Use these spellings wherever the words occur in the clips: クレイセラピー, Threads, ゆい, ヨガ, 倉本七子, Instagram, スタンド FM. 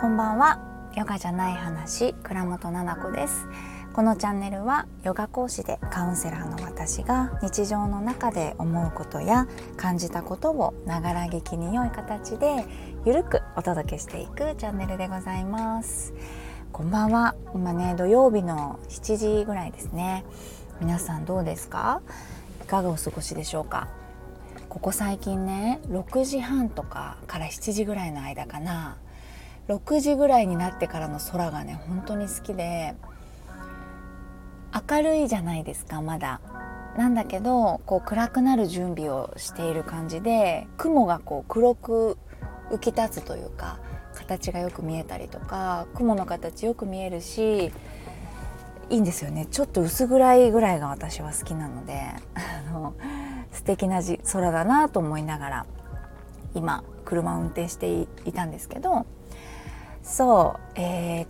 こんばんは。ヨガじゃない話、倉本七子です。このチャンネルはヨガ講師でカウンセラーの私が日常の中で思うことや感じたことをながら劇に良い形でゆるくお届けしていくチャンネルでございます。こんばんは。今ね、土曜日の7時ぐらいですね。皆さんどうですか？いかがお過ごしでしょうか？ここ最近ね、6時半とかから7時ぐらいの間かな、6時ぐらいになってからの空がね本当に好きで、明るいじゃないですか、まだなんだけど、こう暗くなる準備をしている感じで、雲がこう黒く浮き立つというか、形がよく見えたりとか、雲の形よく見えるし、いいんですよね。ちょっと薄暗いぐらいが私は好きなので素敵な空だなと思いながら今車を運転していたんですけど、そう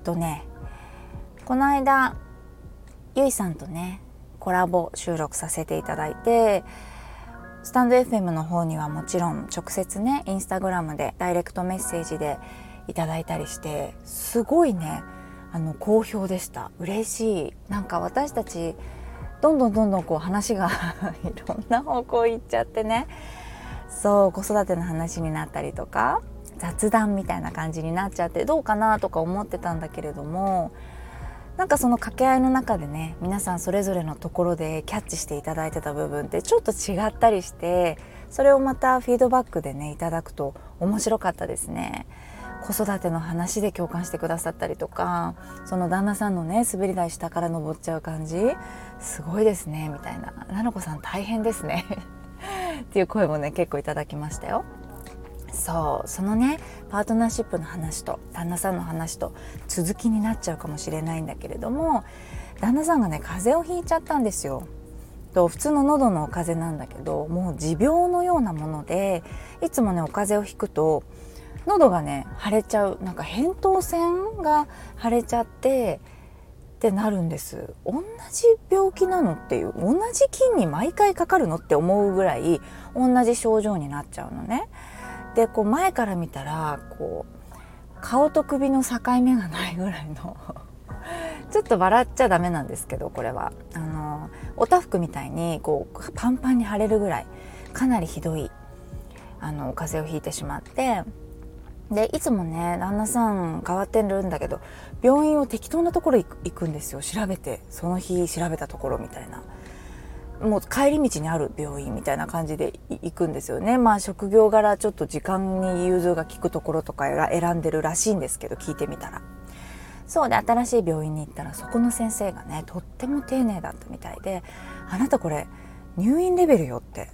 この間ゆいさんとねコラボ収録させていただいて、スタンド FM の方にはもちろん直接ね、インスタグラムでダイレクトメッセージでいただいたりして、すごいね好評でした。嬉しい。なんか私たちどんどんこう話がいろんな方向行っちゃってね、そう子育ての話になったりとか雑談みたいな感じになっちゃって、どうかなとか思ってたんだけれども、なんかその掛け合いの中でね、皆さんそれぞれのところでキャッチしていただいてた部分ってちょっと違ったりして、それをまたフィードバックでねいただくと面白かったですね。子育ての話で共感してくださったりとか、その旦那さんのね滑り台下から登っちゃう感じすごいですねみたいな、ななこさん大変ですねっていう声もね結構いただきましたよ。そう、そのねパートナーシップの話と旦那さんの話と続きになっちゃうかもしれないんだけれども、旦那さんがね風邪をひいちゃったんですよ。と普通の喉の風邪なんだけど、もう持病のようなもので、いつもねお風邪をひくと喉がね腫れちゃう、なんか扁桃腺が腫れちゃってってなるんです。同じ病気なのっていう、同じ菌に毎回かかるのって思うぐらい同じ症状になっちゃうのね。でこう前から見たらこう顔と首の境目がないぐらいのちょっと笑っちゃダメなんですけど、これはおたふくみたいにこうパンパンに腫れるぐらいかなりひどい風邪をひいてしまって、でいつもね旦那さん変わってるんだけど、病院を適当なところ行くんですよ。調べて、その日調べたところみたいな、もう帰り道にある病院みたいな感じで行くんですよね。まあ職業柄ちょっと時間に融通が利くところとか選んでるらしいんですけど、聞いてみたらそうで、新しい病院に行ったらそこの先生がねとっても丁寧だったみたいで、あなたこれ入院レベルよって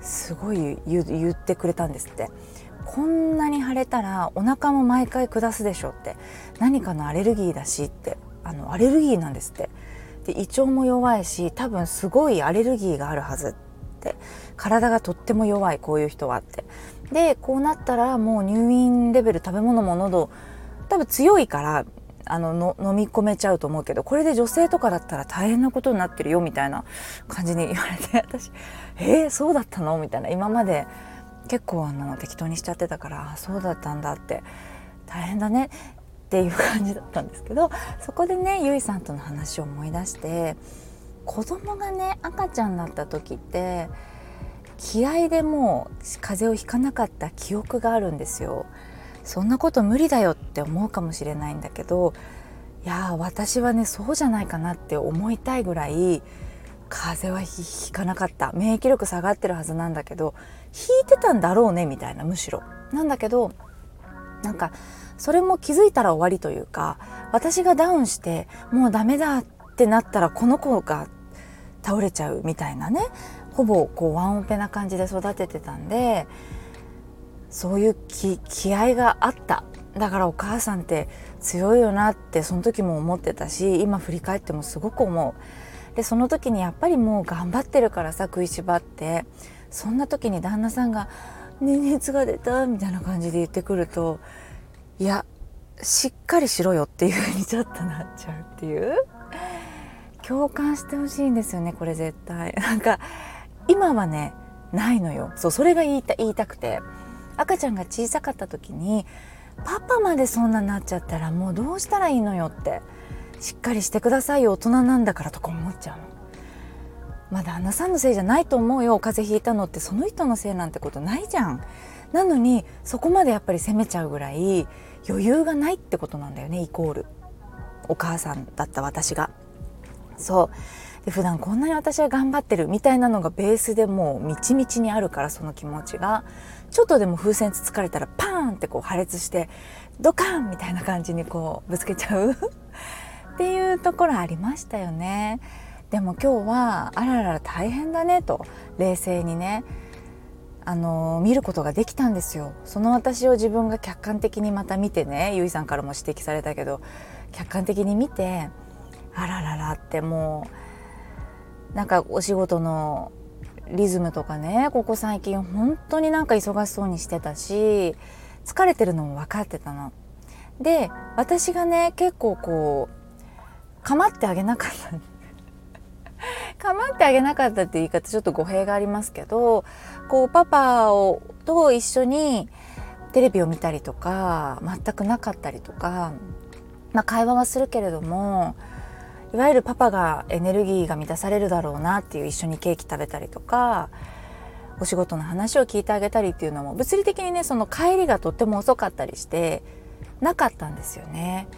すごい言ってくれたんですって。こんなに腫れたらお腹も毎回下すでしょって、何かのアレルギーだしって、アレルギーなんですって。で胃腸も弱いし、多分すごいアレルギーがあるはずって、体がとっても弱いこういう人はって、でこうなったらもう入院レベル、食べ物も喉多分強いから飲み込めちゃうと思うけど、これで女性とかだったら大変なことになってるよみたいな感じに言われて、私そうだったのみたいな、今まで結構適当にしちゃってたから、そうだったんだって、大変だねっていう感じだったんですけど、そこでねゆいさんとの話を思い出して、子供がね赤ちゃんだった時って気合でもう風邪をひかなかった記憶があるんですよ。そんなこと無理だよって思うかもしれないんだけど、いや私はねそうじゃないかなって思いたいぐらい風邪はひかなかった、免疫力下がってるはずなんだけどひいてたんだろうねみたいな、むしろなんだけど、なんかそれも気づいたら終わりというか、私がダウンしてもうダメだってなったらこの子が倒れちゃうみたいなね、ほぼこうワンオペな感じで育ててたんで、そういう気合があった。だからお母さんって強いよなってその時も思ってたし、今振り返ってもすごく思う。でその時にやっぱりもう頑張ってるからさ、食いしばって、そんな時に旦那さんが熱が出たみたいな感じで言ってくると、いやしっかりしろよっていう風にちょっとなっちゃうっていう、共感してほしいんですよねこれ絶対。なんか今はねないのよ。そう、それが言いたくて、赤ちゃんが小さかった時にパパまでそんなになっちゃったらもうどうしたらいいのよって、しっかりしてくださいよ大人なんだからとか思っちゃうの。まあ、旦那さんのせいじゃないと思うよ、風邪ひいたのってその人のせいなんてことないじゃん。なのにそこまでやっぱり責めちゃうぐらい余裕がないってことなんだよね、イコールお母さんだった私が。そうで、普段こんなに私は頑張ってるみたいなのがベースでもうみちみちにあるから、その気持ちがちょっとでも風船つつかれたらパーンってこう破裂してドカンみたいな感じにこうぶつけちゃうっていうところありましたよね。でも今日はあららら大変だねと冷静にね、見ることができたんですよ。その私を自分が客観的にまた見てね、ゆいさんからも指摘されたけど客観的に見て、あらららって、もうなんかお仕事のリズムとかね、ここ最近本当になんか忙しそうにしてたし、疲れてるのも分かってたので、私がね結構こう構ってあげなかった構ってあげなかったっていう言い方ちょっと語弊がありますけど、こうパパをと一緒にテレビを見たりとか全くなかったりとか、まあ、会話はするけれども、いわゆるパパがエネルギーが満たされるだろうなっていう、一緒にケーキ食べたりとかお仕事の話を聞いてあげたりっていうのも、物理的にねその帰りがとっても遅かったりしてなかったんですよね。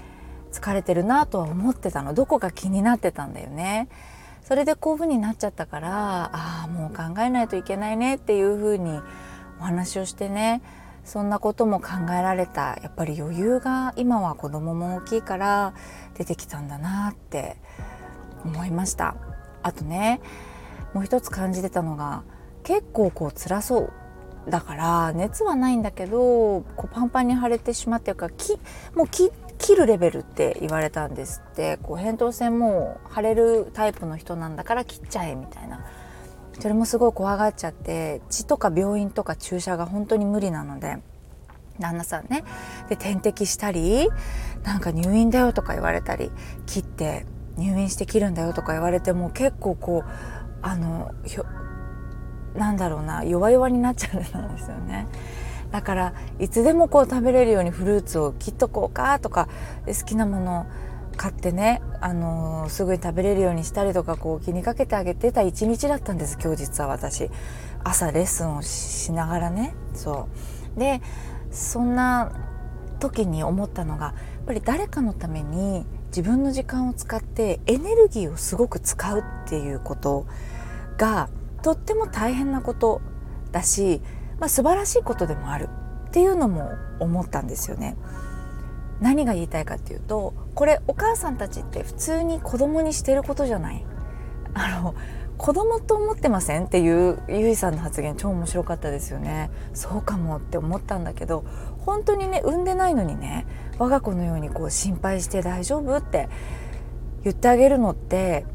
疲れてるなとは思ってたの、どこか気になってたんだよね。それでこういう風になっちゃったから、ああもう考えないといけないねっていう風にお話をしてね、そんなことも考えられた。やっぱり余裕が今は子供も大きいから出てきたんだなって思いました。あとね、もう一つ感じてたのが、結構こう辛そうだから熱はないんだけどこうパンパンに腫れてしまってるから、もう切るレベルって言われたんですって。こう扁桃腺も腫れるタイプの人なんだから切っちゃえみたいな。それもすごい怖がっちゃって、血とか病院とか注射が本当に無理なので、旦那さんねで点滴したり、なんか入院だよとか言われたり、切って入院して切るんだよとか言われて、もう結構こうなんだろうな、弱々になっちゃうんですよね。だからいつでもこう食べれるようにフルーツを切っとこうかとか、好きなもの買ってね、すぐに食べれるようにしたりとか、こう気にかけてあげてた一日だったんです。今日実は私朝レッスンをしながらね、そうで、そんな時に思ったのが、やっぱり誰かのために自分の時間を使ってエネルギーをすごく使うっていうことがとっても大変なことだし、まあ、素晴らしいことでもあるっていうのも思ったんですよね。何が言いたいかっていうと、これお母さんたちって普通に子供にしてることじゃない、子供と思ってませんっていうゆいさんの発言超面白かったですよね。そうかもって思ったんだけど、本当にね産んでないのにね、我が子のようにこう心配して大丈夫って言ってあげるのって、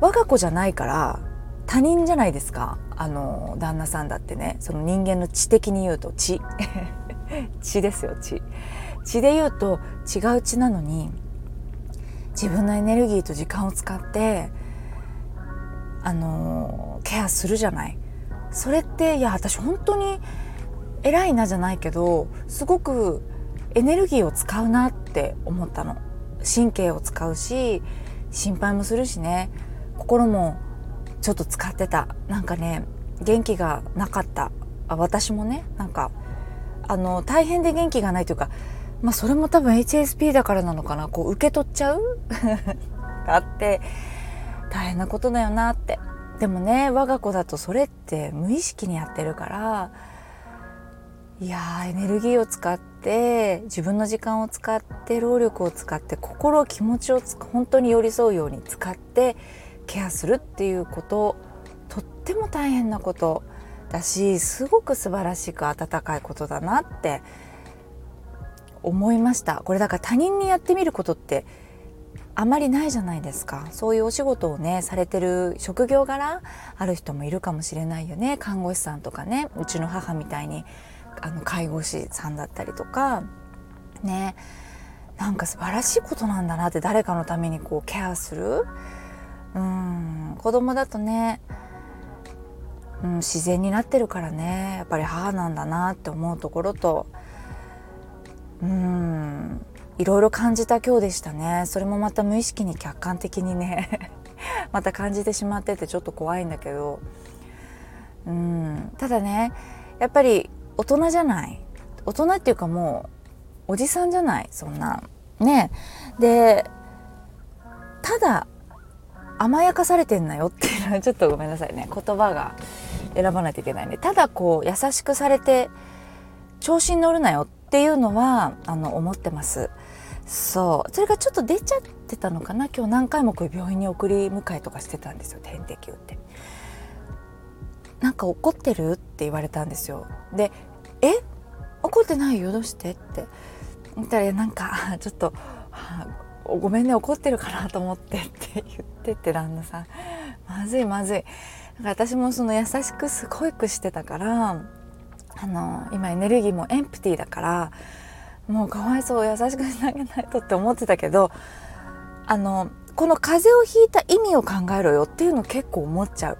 我が子じゃないから他人じゃないですか。旦那さんだってね、その人間の知的に言うと血ですよ、血で言うと違う血なのに、自分のエネルギーと時間を使ってケアするじゃない。それって、いや私本当に偉いなじゃないけど、すごくエネルギーを使うなって思ったの。神経を使うし心配もするしね、心もちょっと使ってた。なんかね元気がなかった。私もね、なんか大変で元気がないというか、まあ、それも多分 HSP だからなのかな、こう受け取っちゃうがあって大変なことだよなって。でもね、我が子だとそれって無意識にやってるから、いやーエネルギーを使って自分の時間を使って労力を使って心気持ちを本当に寄り添うように使ってケアするっていうこと、とっても大変なことだし、すごく素晴らしく温かいことだなって思いました。これだから他人にやってみることってあまりないじゃないですか。そういうお仕事をねされてる職業柄ある人もいるかもしれないよね。看護師さんとかね、うちの母みたいに介護士さんだったりとかね、なんか素晴らしいことなんだなって、誰かのためにこうケアする。子供だとね、自然になってるからね、やっぱり母なんだなって思うところと、いろいろ感じた今日でしたね。それもまた無意識に客観的にねまた感じてしまっててちょっと怖いんだけど、ただね、やっぱり大人じゃない、大人っていうかもうおじさんじゃない、そんなね。でただ甘やかされてんなよっていうのはちょっとごめんなさいね、言葉が選ばないといけないね。ただこう優しくされて調子に乗るなよっていうのは思ってます。そう、それがちょっと出ちゃってたのかな。今日何回もこう病院に送り迎えとかしてたんですよ。点滴打って、なんか怒ってるって言われたんですよ。で、怒ってないよ、どうしてって言ったら、なんかちょっとごめんね、怒ってるかなと思ってって言ってて、旦那さんまずい。だから私もその優しくすごいくしてたから、今エネルギーもエンプティーだから、もうかわいそう、優しくしてあげないとって思ってたけど、この風邪をひいた意味を考えろよっていうの結構思っちゃう。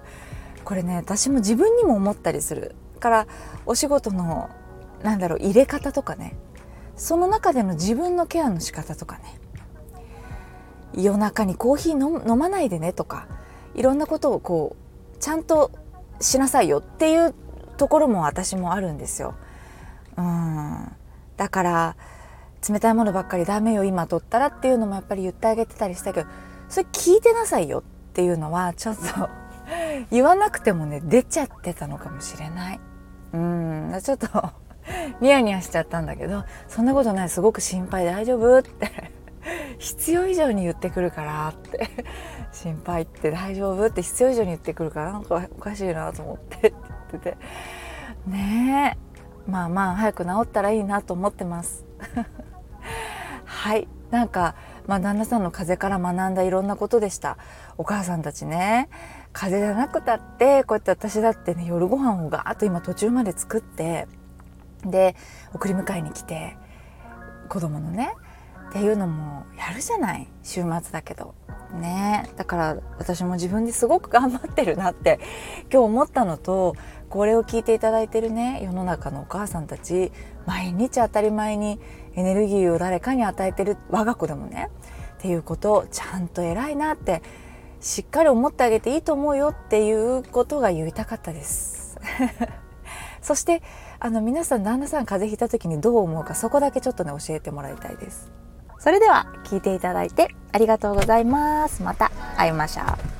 これね、私も自分にも思ったりするから、お仕事の入れ方とかね、その中での自分のケアの仕方とかね、夜中にコーヒー飲まないでねとか、いろんなことをこうちゃんとしなさいよっていうところも私もあるんですよ。だから冷たいものばっかりダメよ今取ったらっていうのもやっぱり言ってあげてたりしたけど、それ聞いてなさいよっていうのはちょっと言わなくてもね、出ちゃってたのかもしれない。ちょっとニヤニヤしちゃったんだけど、そんなことない、すごく心配、大丈夫って必要以上に言ってくるからって心配って大丈夫って必要以上に言ってくるから、なんかおかしいなと思ってって言っててね。え、まあ早く治ったらいいなと思ってますはい、旦那さんの風邪から学んだいろんなことでした。お母さんたちね、風邪じゃなくたってこうやって、私だってね、夜ご飯をガーッと今途中まで作って、で送り迎えに来て子供のねっていうのもやるじゃない、週末だけどね。だから私も自分ですごく頑張ってるなって今日思ったのと、これを聞いていただいてるね、世の中のお母さんたち、毎日当たり前にエネルギーを誰かに与えてる、我が子でもねっていうことを、ちゃんと偉いなってしっかり思ってあげていいと思うよっていうことが言いたかったですそして皆さん、旦那さん風邪ひいた時にどう思うか、そこだけちょっとね教えてもらいたいです。それでは聞いていただいてありがとうございます。また会いましょう。